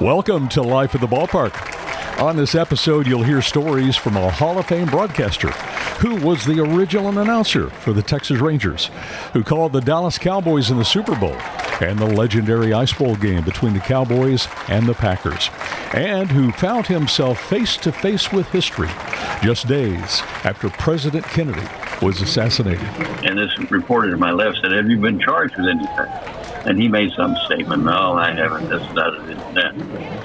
Welcome to Life at the Ballpark. On this episode, you'll hear stories from a Hall of Fame broadcaster who was the original announcer for the Texas Rangers, who called the Dallas Cowboys in the Super Bowl and the legendary Ice Bowl game between the Cowboys and the Packers, and who found himself face-to-face with history just days after President Kennedy was assassinated. And this reporter to my left said, "Have you been charged with anything?" And he made some statement, "No, I haven't, this, that.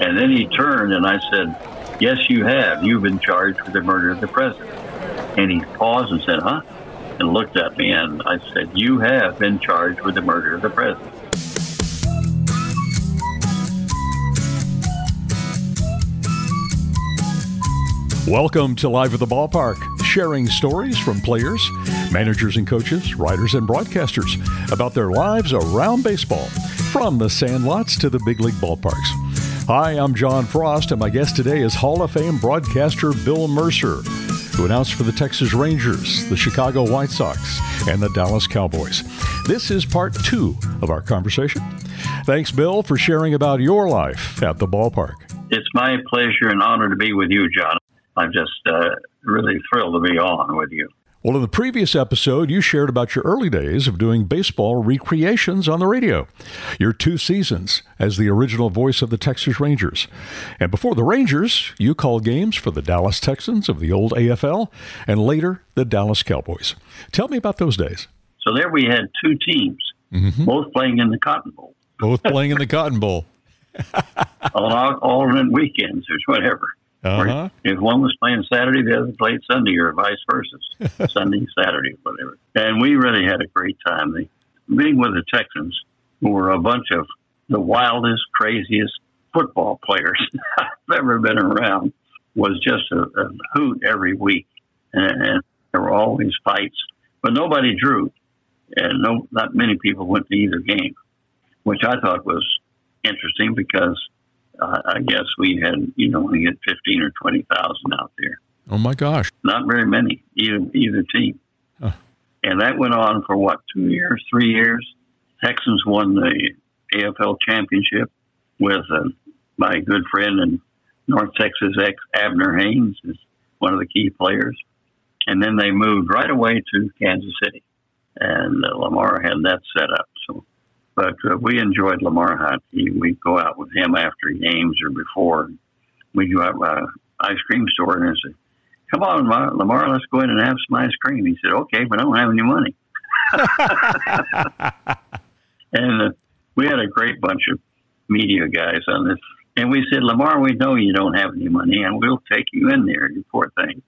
And then he turned and I said, "Yes, you have. You've been charged with the murder of the president." And he paused and said, "Huh?" and looked at me, and I said, "You have been charged with the murder of the president." Welcome to Live at the Ballpark, sharing stories from players, managers and coaches, writers and broadcasters about their lives around baseball, from the sandlots to the big league ballparks. Hi, I'm John Frost, and my guest today is Hall of Fame broadcaster Bill Mercer, who announced for the Texas Rangers, the Chicago White Sox, and the Dallas Cowboys. This is part two of our conversation. Thanks, Bill, for sharing about your life at the ballpark. It's my pleasure and honor to be with you, John. I'm just really thrilled to be on with you. Well, in the previous episode, you shared about your early days of doing baseball recreations on the radio, your two seasons as the original voice of the Texas Rangers. And before the Rangers, you called games for the Dallas Texans of the old AFL and later the Dallas Cowboys. Tell me about those days. So there we had two teams, both playing in the Cotton Bowl. Both playing in the Cotton Bowl. On alternate weekends or whatever. Uh-huh. If one was playing Saturday, the other played Sunday, or vice versa. Sunday, Saturday, whatever. And we really had a great time. Being with the Texans, who were a bunch of the wildest, craziest football players I've ever been around, was just a hoot every week. And there were always fights. But nobody drew. And not many people went to either game, which I thought was interesting because I guess we had, we had 15 or 20,000 out there. Oh, my gosh. Not very many, either team. Huh. And that went on for, 2 years, 3 years? Texans won the AFL championship with my good friend in North Texas, Abner Haynes, is one of the key players. And then they moved right away to Kansas City. And Lamar had that set up, so. But we enjoyed Lamar Hunt. We'd go out with him after games or before. We'd go out to an ice cream store and I'd say, "Come on, Lamar, let's go in and have some ice cream." He said, "Okay, but I don't have any money." And we had a great bunch of media guys on this. And we said, "Lamar, we know you don't have any money, and we'll take you in there, you poor thing."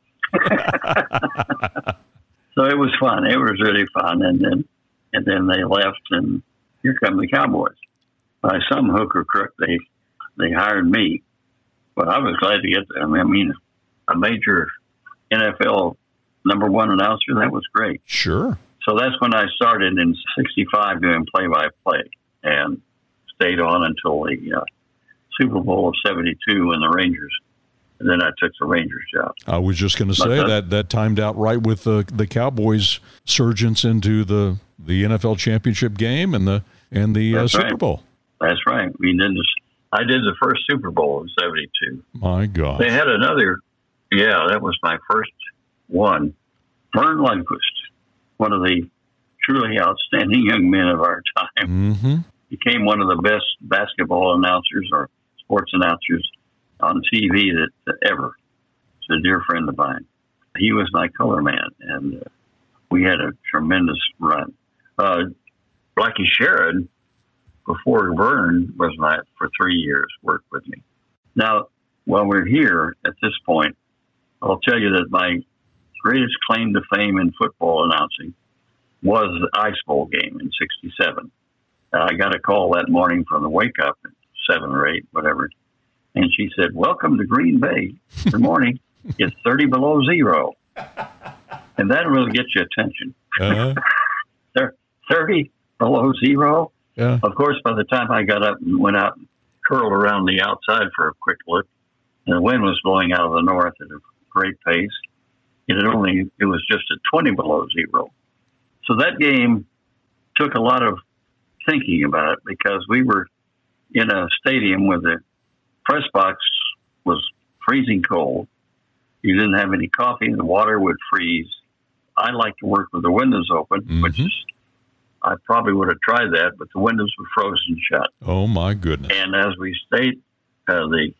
So it was fun. It was really fun. And then they left, and here come the Cowboys. By some hook or crook, they hired me. But I was glad to get there. I mean, a major NFL number 1 announcer, that was great. Sure. So that's when I started in 1965 doing play-by-play and stayed on until the Super Bowl of 1972 in the Rangers. And then I took the Rangers job. I was just going to say that timed out right with the Cowboys' surgence into the NFL championship game and the Super Bowl. That's right. I did the first Super Bowl in 1972. My God. They had another. Yeah, that was my first one. Vern Lundquist, one of the truly outstanding young men of our time, became one of the best basketball announcers or sports announcers on TV that ever. He's a dear friend of mine. He was my color man, and we had a tremendous run. Blackie Sherrod, before Vern was my, for 3 years, worked with me. Now, while we're here at this point, I'll tell you that my greatest claim to fame in football announcing was the Ice Bowl game in 1967. I got a call that morning from the wake-up at 7 or 8, whatever, and she said, "Welcome to Green Bay. Good morning. It's 30 below zero." And that really gets your attention. Uh-huh. 30 below zero. Yeah. Of course, by the time I got up and went out and curled around the outside for a quick look, the wind was blowing out of the north at a great pace. It was just at 20 below zero. So that game took a lot of thinking about it because we were in a stadium where the press box was freezing cold. You didn't have any coffee. The water would freeze. I like to work with the windows open, mm-hmm. which is, I probably would have tried that, but the windows were frozen shut. Oh, my goodness. And as we stayed, the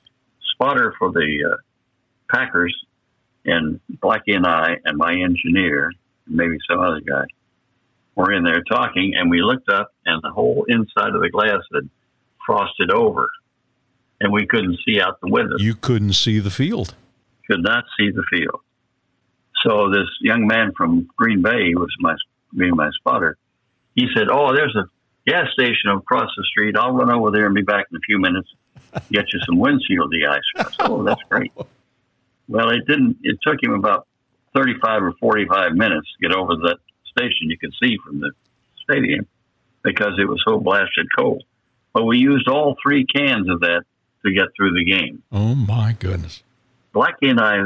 spotter for the Packers and Blackie and I and my engineer, maybe some other guy, were in there talking, and we looked up, and the whole inside of the glass had frosted over, and we couldn't see out the window. You couldn't see the field. Could not see the field. So this young man from Green Bay was being my spotter. He said, "Oh, there's a gas station across the street. I'll run over there and be back in a few minutes. Get you some windshield de-icer." I said, "Oh, that's great." Well, it didn't. It took him about 35 or 45 minutes to get over that station. You could see from the stadium because it was so blasted cold. But we used all three cans of that to get through the game. Oh my goodness! Blackie and I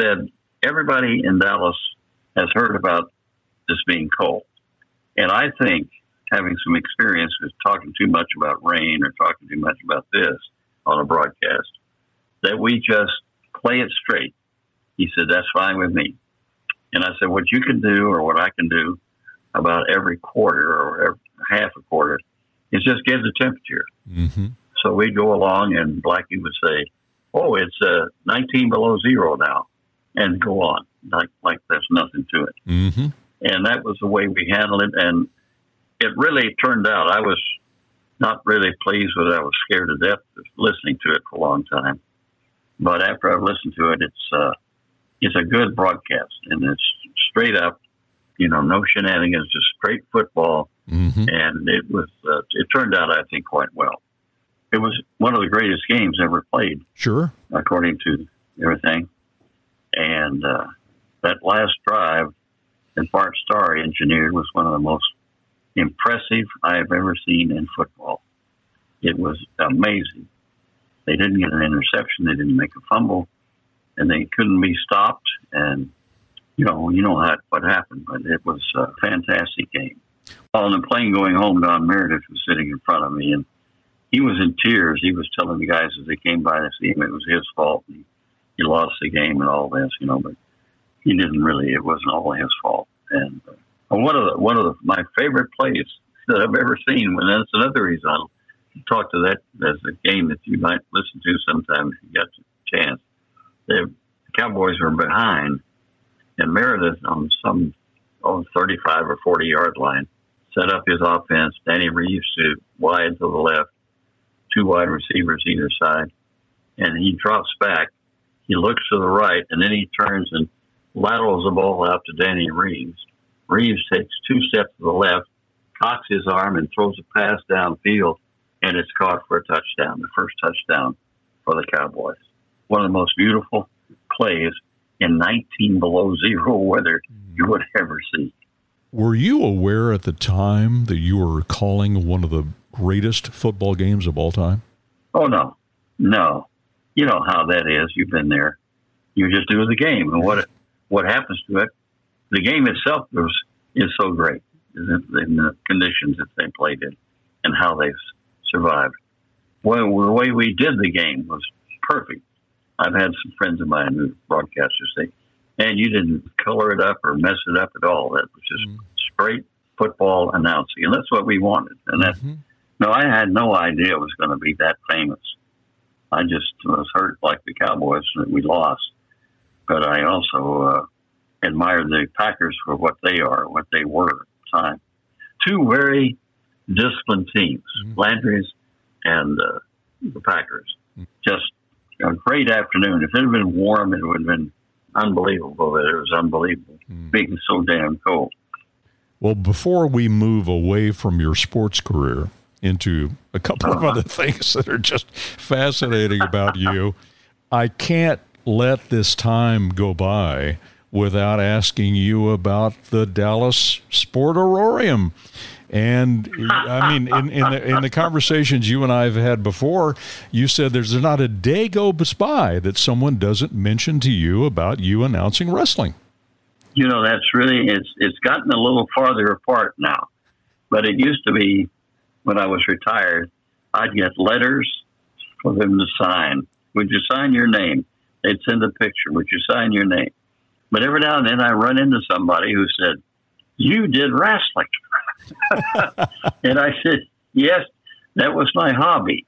said, everybody in Dallas has heard about this being cold. And I think, having some experience with talking too much about rain or talking too much about this on a broadcast, that we just play it straight. He said, that's fine with me. And I said, what you can do or what I can do about every quarter or every half a quarter is just get the temperature. Mm-hmm. So we'd go along and Blackie would say, oh, it's 19 below zero now, and go on like there's nothing to it. Mm-hmm. And that was the way we handled it. And it really turned out, I was not really pleased with it. I was scared to death of listening to it for a long time. But after I've listened to it, it's a good broadcast. And it's straight up, no shenanigans, just straight football. Mm-hmm. And it was it turned out, I think, quite well. It was one of the greatest games ever played. Sure. According to everything. And that last drive that Bart Starr engineered was one of the most impressive I've ever seen in football. It was amazing. They didn't get an interception. They didn't make a fumble, and they couldn't be stopped. And what happened, but it was a fantastic game. On the plane going home, Don Meredith was sitting in front of me, and he was in tears. He was telling the guys as they came by to see him, it was his fault. He lost the game and all this, but he didn't really. It wasn't all his fault. And one of my favorite plays that I've ever seen. And that's another reason I'll talk to that. There's a game that you might listen to sometime if you got the chance. The Cowboys were behind, and Meredith on some 35 or 40 yard line set up his offense. Danny Reeves to wide to the left, two wide receivers either side, and he drops back. He looks to the right, and then he turns and laterals the ball out to Danny Reeves. Reeves takes two steps to the left, cocks his arm, and throws a pass downfield, and it's caught for a touchdown, the first touchdown for the Cowboys. One of the most beautiful plays in 19 below zero weather you would ever see. Were you aware at the time that you were calling one of the greatest football games of all time? Oh, no. No. You know how that is. You've been there. You just do the game. And what happens to it, the game itself is so great in the conditions that they played in and how they survived. Well, the way we did the game was perfect. I've had some friends of mine who broadcasters say, man, you didn't color it up or mess it up at all. That was just straight football announcing. And that's what we wanted. And I had no idea it was going to be that famous. I just was hurt like the Cowboys that we lost. But I also admired the Packers for what they are, what they were at the time. Two very disciplined teams, Landry's and the Packers. Just a great afternoon. If it had been warm, it would have been unbelievable. But it was unbelievable being so damn cold. Well, before we move away from your sports career into a couple of other things that are just fascinating about you, I can't let this time go by without asking you about the Dallas Sportatorium. And I mean, in the conversations you and I have had before, you said there's not a day goes by that someone doesn't mention to you about you announcing wrestling. That's really, it's gotten a little farther apart now, but it used to be when I was retired, I'd get letters for them to sign. Would you sign your name? They'd send a picture. Would you sign your name? But every now and then I run into somebody who said, you did wrestling. And I said, yes, that was my hobby.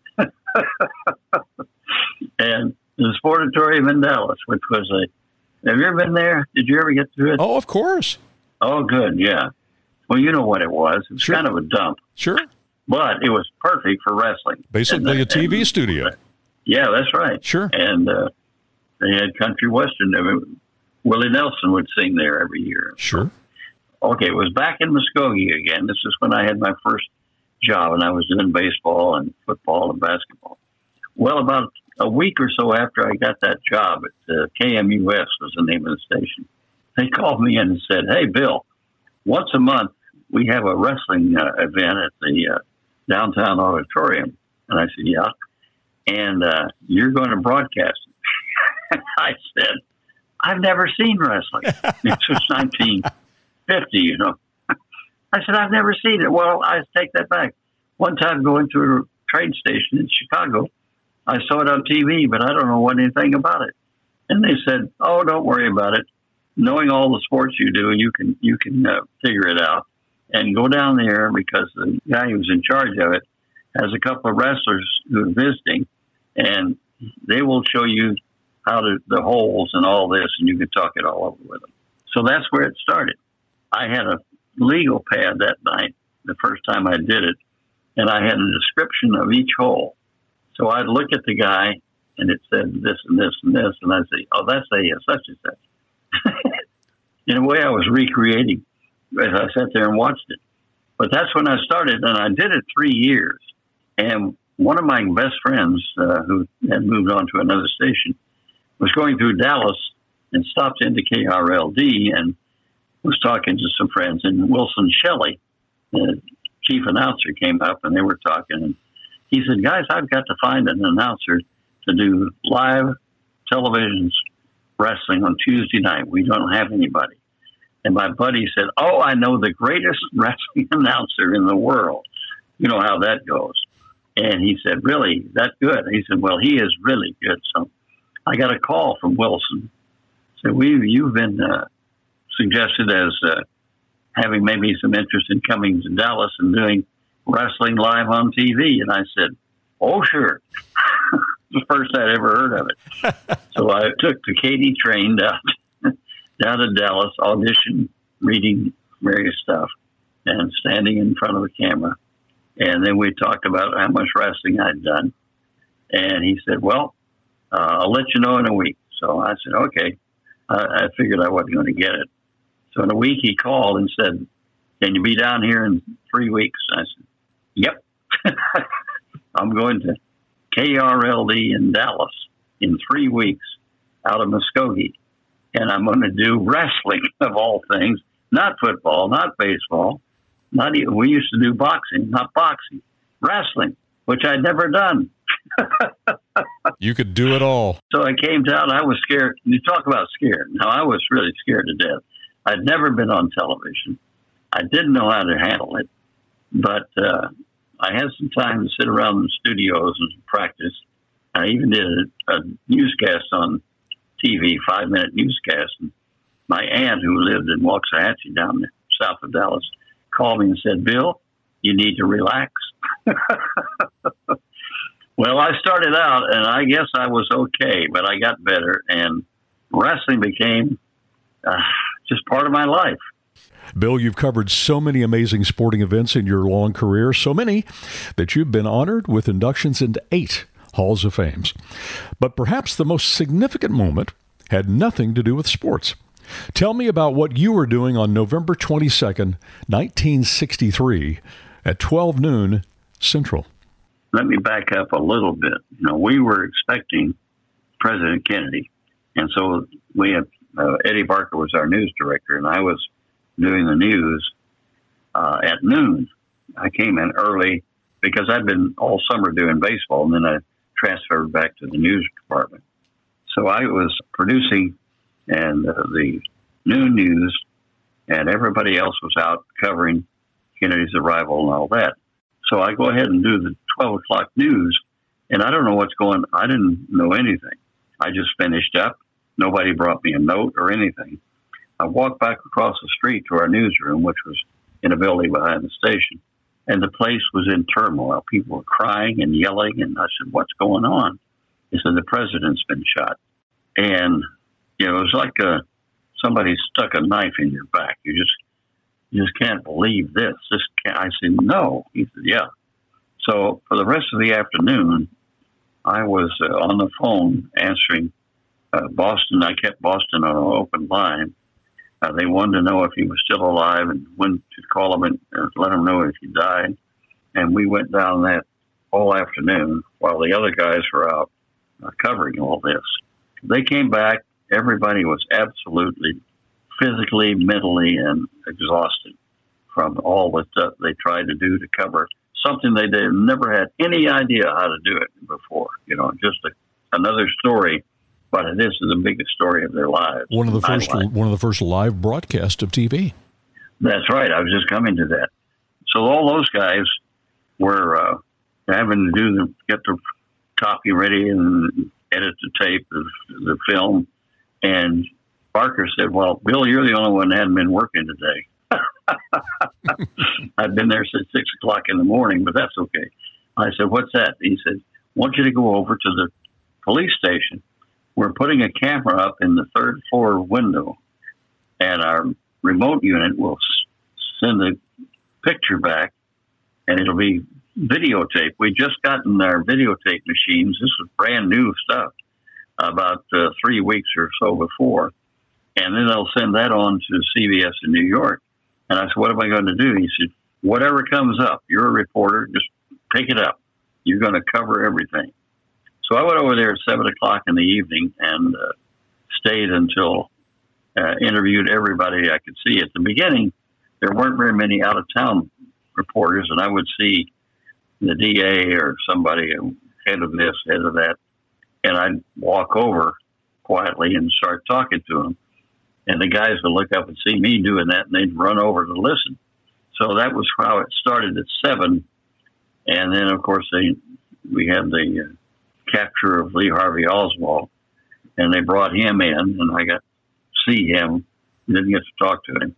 And the Sportatorium in Dallas, which was a, have you ever been there? Did you ever get to it? Oh, of course. Oh, good. Yeah. Well, you know what it was. It was kind of a dump. Sure. But it was perfect for wrestling. Basically a TV studio. Yeah, that's right. Sure. And they had country western. I mean, Willie Nelson would sing there every year. Sure. Okay, it was back in Muskogee again. This is when I had my first job, and I was doing baseball and football and basketball. Well, about a week or so after I got that job at KMUS was the name of the station, they called me in and said, hey, Bill, once a month we have a wrestling event at the downtown auditorium. And I said, yeah. And you're going to broadcast it. I said, I've never seen wrestling. It's just 1950, you know. I said, I've never seen it. Well, I take that back. One time going to a train station in Chicago, I saw it on TV, but I don't know anything about it. And they said, oh, don't worry about it. Knowing all the sports you do, you can figure it out. And go down there because the guy who's in charge of it has a couple of wrestlers who are visiting, and they will show you how to, the holes and all this, and you can talk it all over with them. So that's where it started. I had a legal pad that night, the first time I did it, and I had a description of each hole. So I'd look at the guy, and it said this and this and this, and I'd say, oh, that's a such and such. In a way, I was recreating as I sat there and watched it. But that's when I started, and I did it 3 years. And one of my best friends who had moved on to another station was going through Dallas and stopped into KRLD and was talking to some friends. And Wilson Shelley, the chief announcer, came up, and they were talking. And he said, guys, I've got to find an announcer to do live television wrestling on Tuesday night. We don't have anybody. And my buddy said, oh, I know the greatest wrestling announcer in the world. You know how that goes. And he said, really? That good? He said, well, he is really good. So I got a call from Wilson. Said, you've been suggested as having maybe some interest in coming to Dallas and doing wrestling live on TV. And I said, oh, sure. The first I'd ever heard of it. So I took the Katy train down to Dallas, audition, reading various stuff, and standing in front of the camera. And then we talked about how much wrestling I'd done. And he said, well, I'll let you know in a week. So I said, okay. I figured I wasn't going to get it. So in a week, he called and said, can you be down here in 3 weeks? I said, yep. I'm going to KRLD in Dallas in 3 weeks out of Muskogee. And I'm going to do wrestling, of all things, not football, not baseball. Not even, we used to do boxing, not boxing. Wrestling, which I'd never done. You could do it all. So I came down. I was scared. You talk about scared. Now, I was really scared to death. I'd never been on television. I didn't know how to handle it. But I had some time to sit around in the studios and practice. I even did a newscast on TV, 5-minute newscast. And my aunt, who lived in Waxahachie down south of Dallas, called me and said, Bill, you need to relax. Well, I started out, and I guess I was okay, but I got better, and wrestling became just part of my life. Bill, you've covered so many amazing sporting events in your long career, so many that you've been honored with inductions into 8 Halls of Fame. But perhaps the most significant moment had nothing to do with sports. Tell me about what you were doing on November 22nd, 1963 at 12 noon Central. Let me back up a little bit. You know, we were expecting President Kennedy. And so we had Eddie Barker was our news director, and I was doing the news at noon. I came in early because I'd been all summer doing baseball, and then I transferred back to the news department. So I was producing and the noon news, and everybody else was out covering Kennedy's arrival and all that. So I go ahead and do the 12 o'clock news, and I don't know what's going on. I didn't know anything. I just finished up. Nobody brought me a note or anything. I walked back across the street to our newsroom, which was in a building behind the station, and the place was in turmoil. People were crying and yelling, and I said, what's going on? They said, the president's been shot. And, you know, it was like somebody stuck a knife in your back. You just can't believe this. I said, no. He said, yeah. So for the rest of the afternoon, I was on the phone answering Boston. I kept Boston on an open line. They wanted to know if he was still alive and when to call him and let him know if he died. And we went down that all afternoon while the other guys were out covering all this. They came back. Everybody was absolutely physically, mentally, and exhausted from all that they tried to do to cover something they did, never had any idea how to do it before. You know, just another story. But this is the biggest story of their lives. One of the first live broadcasts of TV. That's right. I was just coming to that. So all those guys were having to get the copy ready and edit the tape of the film. And Barker said, "Well, Bill, you're the only one that hadn't been working today." I've been there since 6 o'clock in the morning, but that's okay. I said, "What's that?" He said, "I want you to go over to the police station. We're putting a camera up in the third floor window, and our remote unit will send the picture back, and it'll be videotape." We just gotten our videotape machines. This was brand new stuff about 3 weeks or so before. And then they'll send that on to CBS in New York. And I said, what am I going to do? He said, whatever comes up, you're a reporter, just pick it up. You're going to cover everything. So I went over there at 7 o'clock in the evening and stayed until interviewed everybody I could see. At the beginning, there weren't very many out-of-town reporters, and I would see the DA or somebody, head of this, head of that, and I'd walk over quietly and start talking to them. And the guys would look up and see me doing that, and they'd run over to listen. So that was how it started at 7. And then, of course, we had the capture of Lee Harvey Oswald, and they brought him in, and I got to see him. Didn't get to talk to him.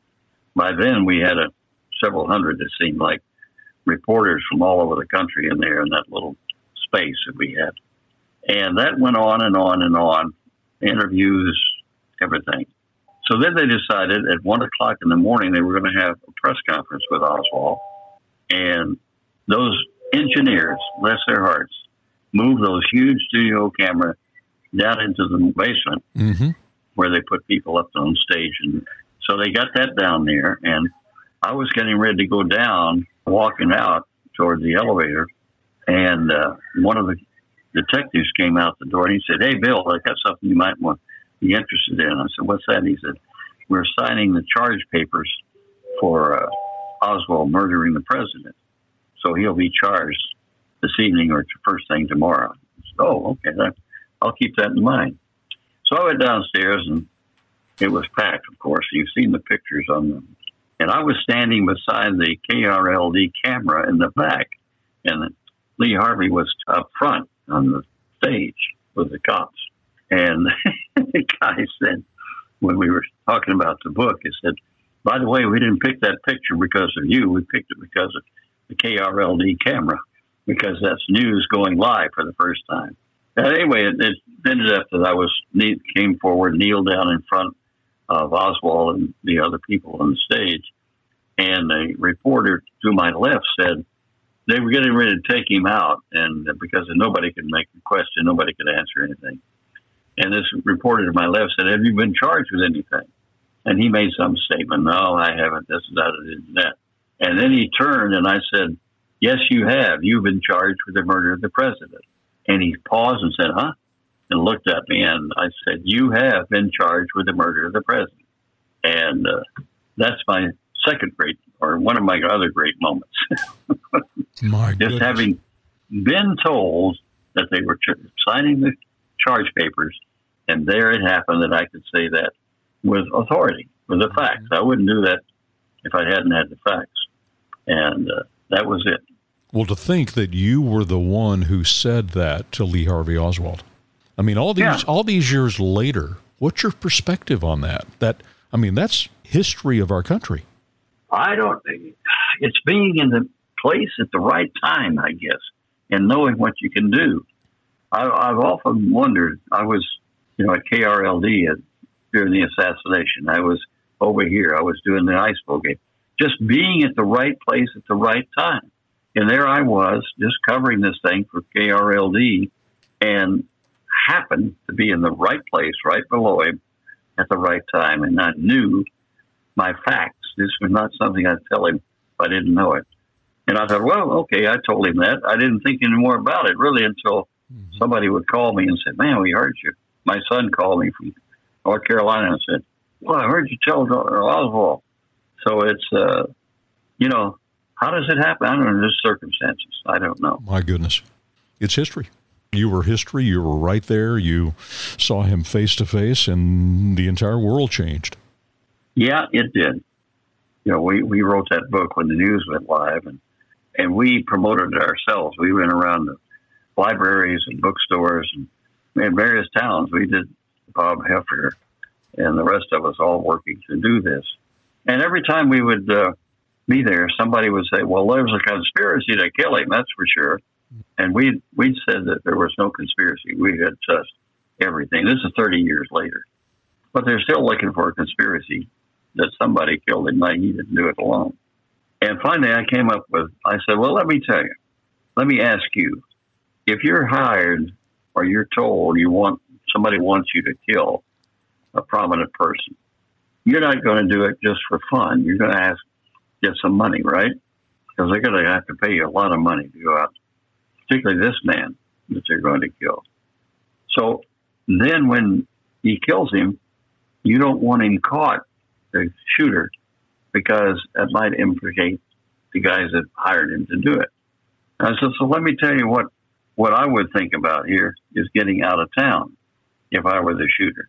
By then, we had several hundred, it seemed like, reporters from all over the country in there in that little space that we had. And that went on and on and on, interviews, everything. So then they decided at 1 o'clock in the morning they were going to have a press conference with Oswald, and those engineers, bless their hearts, move those huge studio cameras down into the basement where they put people up on stage. And so they got that down there, and I was getting ready to go down, walking out toward the elevator, and one of the detectives came out the door, and he said, hey, Bill, I got something you might want to be interested in. I said, what's that? He said, we're signing the charge papers for Oswald murdering the president, so he'll be charged this evening or first thing tomorrow. I said, oh, okay. I'll keep that in mind. So I went downstairs, and it was packed, of course. You've seen the pictures on them. And I was standing beside the KRLD camera in the back, and Lee Harvey was up front on the stage with the cops. And the guy said, when we were talking about the book, he said, by the way, we didn't pick that picture because of you. We picked it because of the KRLD camera, because that's news going live for the first time. And anyway, it ended up that I came forward, kneeled down in front of Oswald and the other people on the stage, and a reporter to my left said they were getting ready to take him out, and because nobody could make a question, nobody could answer anything. And this reporter to my left said, have you been charged with anything? And he made some statement, no, I haven't, this, that, and that. And then he turned, and I said, yes, you have. You've been charged with the murder of the president. And he paused and said, huh? And looked at me, and I said, you have been charged with the murder of the president. And that's my one of my other great moments. My goodness. Just having been told that they were signing the charge papers, and there it happened that I could say that with authority, with the facts. I wouldn't do that if I hadn't had the facts. And that was it. Well, to think that you were the one who said that to Lee Harvey Oswald. I mean, all these years later, what's your perspective on that? That's history of our country. I don't think it's being in the place at the right time, I guess, and knowing what you can do. I've often wondered. I was, at KRLD during the assassination. I was over here. I was doing the ice bowl game. Just being at the right place at the right time. And there I was, just covering this thing for KRLD, and happened to be in the right place, right below him, at the right time. And I knew my facts. This was not something I'd tell him if I didn't know it. And I thought, well, okay, I told him that. I didn't think any more about it, really, until somebody would call me and say, man, we heard you. My son called me from North Carolina and said, well, I heard you tell Oswald. So it's, how does it happen? I don't know, just circumstances. I don't know. My goodness. It's history. You were history. You were right there. You saw him face to face, and the entire world changed. Yeah, it did. We wrote that book when the news went live, and we promoted it ourselves. We went around the libraries and bookstores and in various towns. We did Bob Heffer and the rest of us all working to do this. And every time we would be there, somebody would say, well, there's a conspiracy to kill him, that's for sure. And we'd said that there was no conspiracy. We had just everything. This is 30 years later. But they're still looking for a conspiracy that somebody killed him, like he didn't do it alone. And finally I said, well, let me ask you, if you're hired or you're told somebody wants you to kill a prominent person, you're not going to do it just for fun. You're going to get some money, right? Because they're going to have to pay you a lot of money to go out, particularly this man that they're going to kill. So then when he kills him, you don't want him caught, the shooter, because that might implicate the guys that hired him to do it. And I said, so let me tell you what I would think about here is getting out of town if I were the shooter.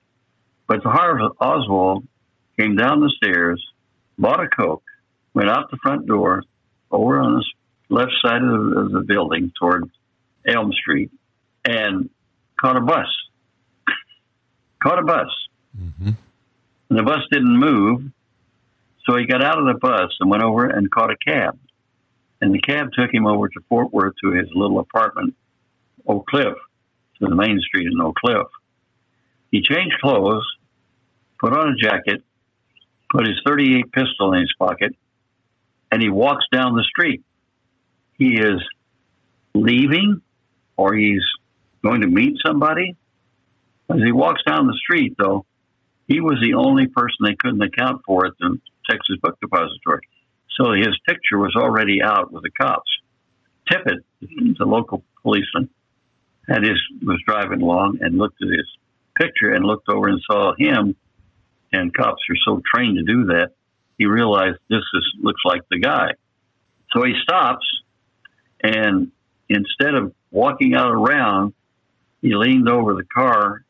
But Oswald came down the stairs, bought a Coke, went out the front door over on the left side of the building toward Elm Street, and caught a bus. Mm-hmm. And the bus didn't move, so he got out of the bus and went over and caught a cab. And the cab took him over to Fort Worth to his little apartment, Oak Cliff, to the main street in Oak Cliff. He changed clothes, put on a jacket, put his .38 pistol in his pocket, and he walks down the street. He is leaving, or he's going to meet somebody. As he walks down the street, though, he was the only person they couldn't account for at the Texas Book Depository. So his picture was already out with the cops. Tippit, the local policeman, was driving along and looked at his picture and looked over and saw him. And cops are so trained to do that, he realized looks like the guy. So he stops, and instead of walking out around, he leaned over the car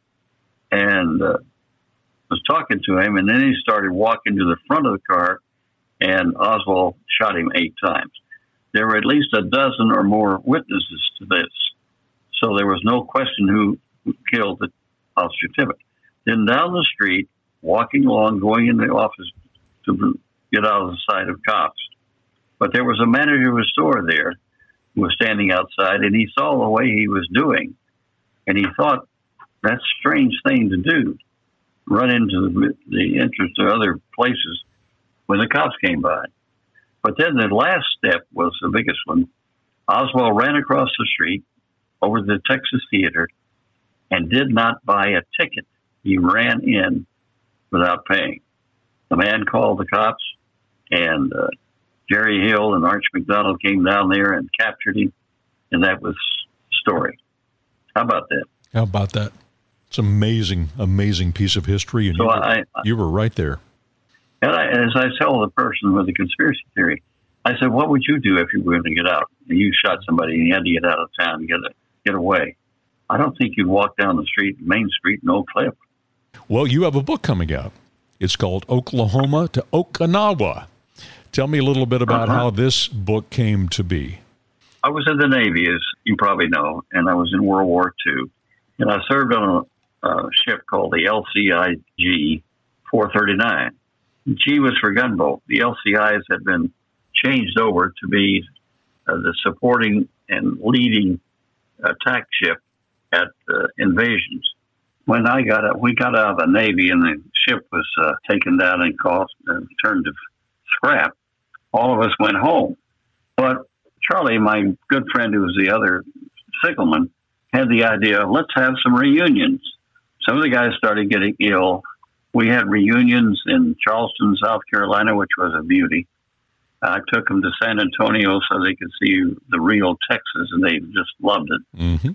and was talking to him, and then he started walking to the front of the car, and Oswald shot him 8 times. There were at least a dozen or more witnesses to this, so there was no question who killed Officer Tippit. Then down the street, walking along, going in the office to get out of the sight of cops. But there was a manager of a store there who was standing outside, and he saw the way he was doing, and he thought, that's a strange thing to do. Run into the entrance to other places when the cops came by. But then the last step was the biggest one. Oswald ran across the street over to the Texas Theater and did not buy a ticket. He ran in without paying. The man called the cops, and Jerry Hill and Arch McDonald came down there and captured him, and that was the story. How about that? It's amazing, amazing piece of history, and so you were right there. And as I tell the person with the conspiracy theory, I said, what would you do if you were going to get out? And you shot somebody and you had to get out of town and get away. I don't think you'd walk down the street, Main Street in Oak Cliff. Well, you have a book coming out. It's called Oklahoma to Okinawa. Tell me a little bit about how this book came to be. I was in the Navy, as you probably know, and I was in World War II. And I served on a ship called the LCI G 439. G was for gunboat. The LCIs had been changed over to be the supporting and leading attack ship at invasions. When I got out, we got out of the Navy and the ship was taken down and cost and turned to scrap. All of us went home. But Charlie, my good friend who was the other signalman, had the idea, let's have some reunions. Some of the guys started getting ill. We had reunions in Charleston, South Carolina, which was a beauty. I took them to San Antonio so they could see the real Texas, and they just loved it. Mm-hmm.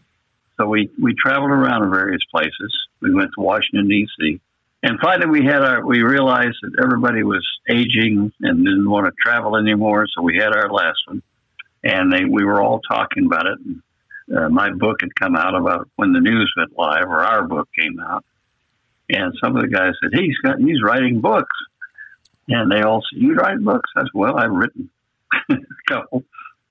So we traveled around in various places. We went to Washington, D.C. And finally we realized that everybody was aging and didn't want to travel anymore, so we had our last one. And we were all talking about it. And, my book had come out about When the News Went Live, or our book came out. And some of the guys said, hey, he's writing books. And they all said, you write books? I said, well, I've written a couple.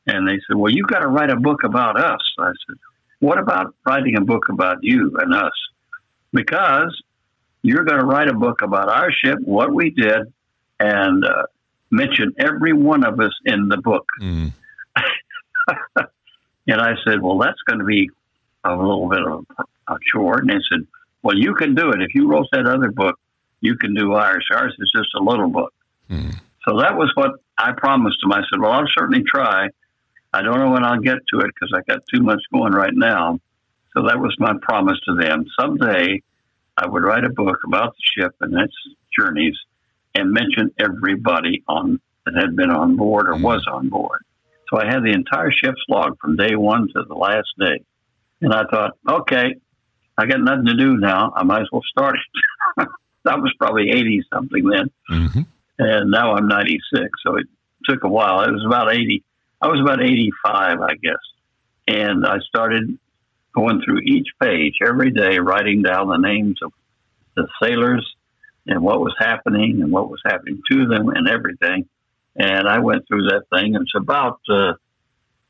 And they said, well, you've got to write a book about us. I said, what about writing a book about you and us? Because you're going to write a book about our ship, what we did, and mention every one of us in the book. Mm. And I said, well, that's going to be a little bit of a chore. And they said, well, you can do it. If you wrote that other book, you can do ours. Ours is just a little book. Mm. So that was what I promised him. I said, well, I'll certainly try. I don't know when I'll get to it because I got too much going right now. So that was my promise to them. Someday I would write a book about the ship and its journeys and mention everybody that had been on board or was on board. So I had the entire ship's log from day one to the last day. And I thought, okay, I got nothing to do now. I might as well start it. I was probably 80-something then, mm-hmm. and now I'm 96, so it took a while. It was about 80. I was about 85, I guess, and I started going through each page every day, writing down the names of the sailors and what was happening to them and everything, and I went through that thing. It's about,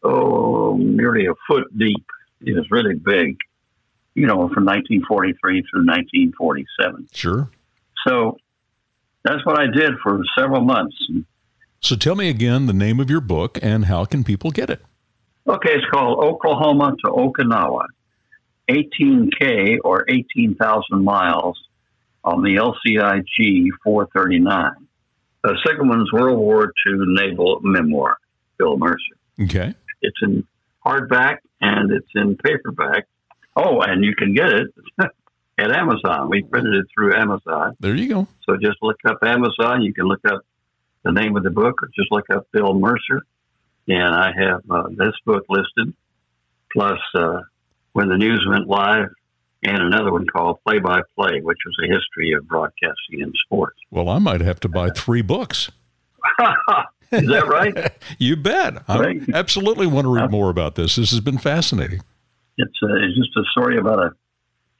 nearly a foot deep. It was really big, you know, from 1943 through 1947. Sure. So that's what I did for several months. So tell me again the name of your book and how can people get it? Okay, it's called Oklahoma to Okinawa, 18K or 18,000 miles on the LCI G 439, Sigelman's World War II Naval Memoir, Bill Mercer. Okay. It's in hardback and it's in paperback. Oh, and you can get it at Amazon. We printed it through Amazon. There you go. So just look up Amazon. You can look up the name of the book or just look up Bill Mercer. And I have this book listed, plus When the News Went Live, and another one called Play by Play, which was a history of broadcasting and sports. Well, I might have to buy 3 books. Is that right? You bet. Right? I absolutely want to read more about this. This has been fascinating. It's just a story about a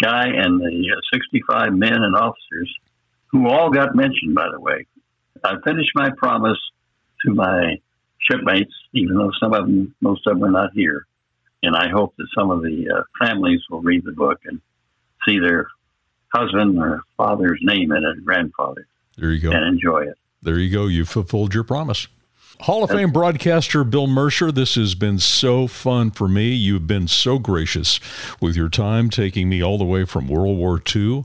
guy and the 65 men and officers who all got mentioned, by the way. I finished my promise to my shipmates, even though most of them are not here. And I hope that some of the families will read the book and see their husband or father's name in it, grandfather. There you go. And enjoy it. There you go. You fulfilled your promise. Hall of Fame broadcaster Bill Mercer, this has been so fun for me. You've been so gracious with your time, taking me all the way from World War II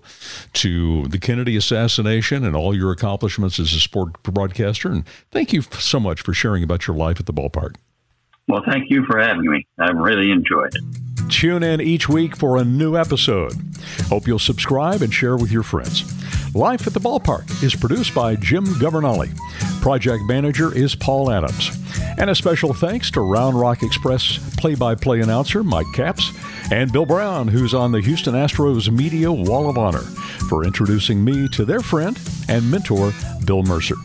to the Kennedy assassination and all your accomplishments as a sport broadcaster. And thank you so much for sharing about your life at the ballpark. Well, thank you for having me. I really enjoyed it. Tune in each week for a new episode. Hope you'll subscribe and share with your friends. Life at the Ballpark is produced by Jim Governale. Project manager is Paul Adams. And a special thanks to Round Rock Express play-by-play announcer Mike Capps and Bill Brown, who's on the Houston Astros Media Wall of Honor, for introducing me to their friend and mentor, Bill Mercer.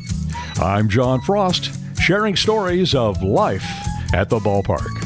I'm John Frost, sharing stories of life at the ballpark.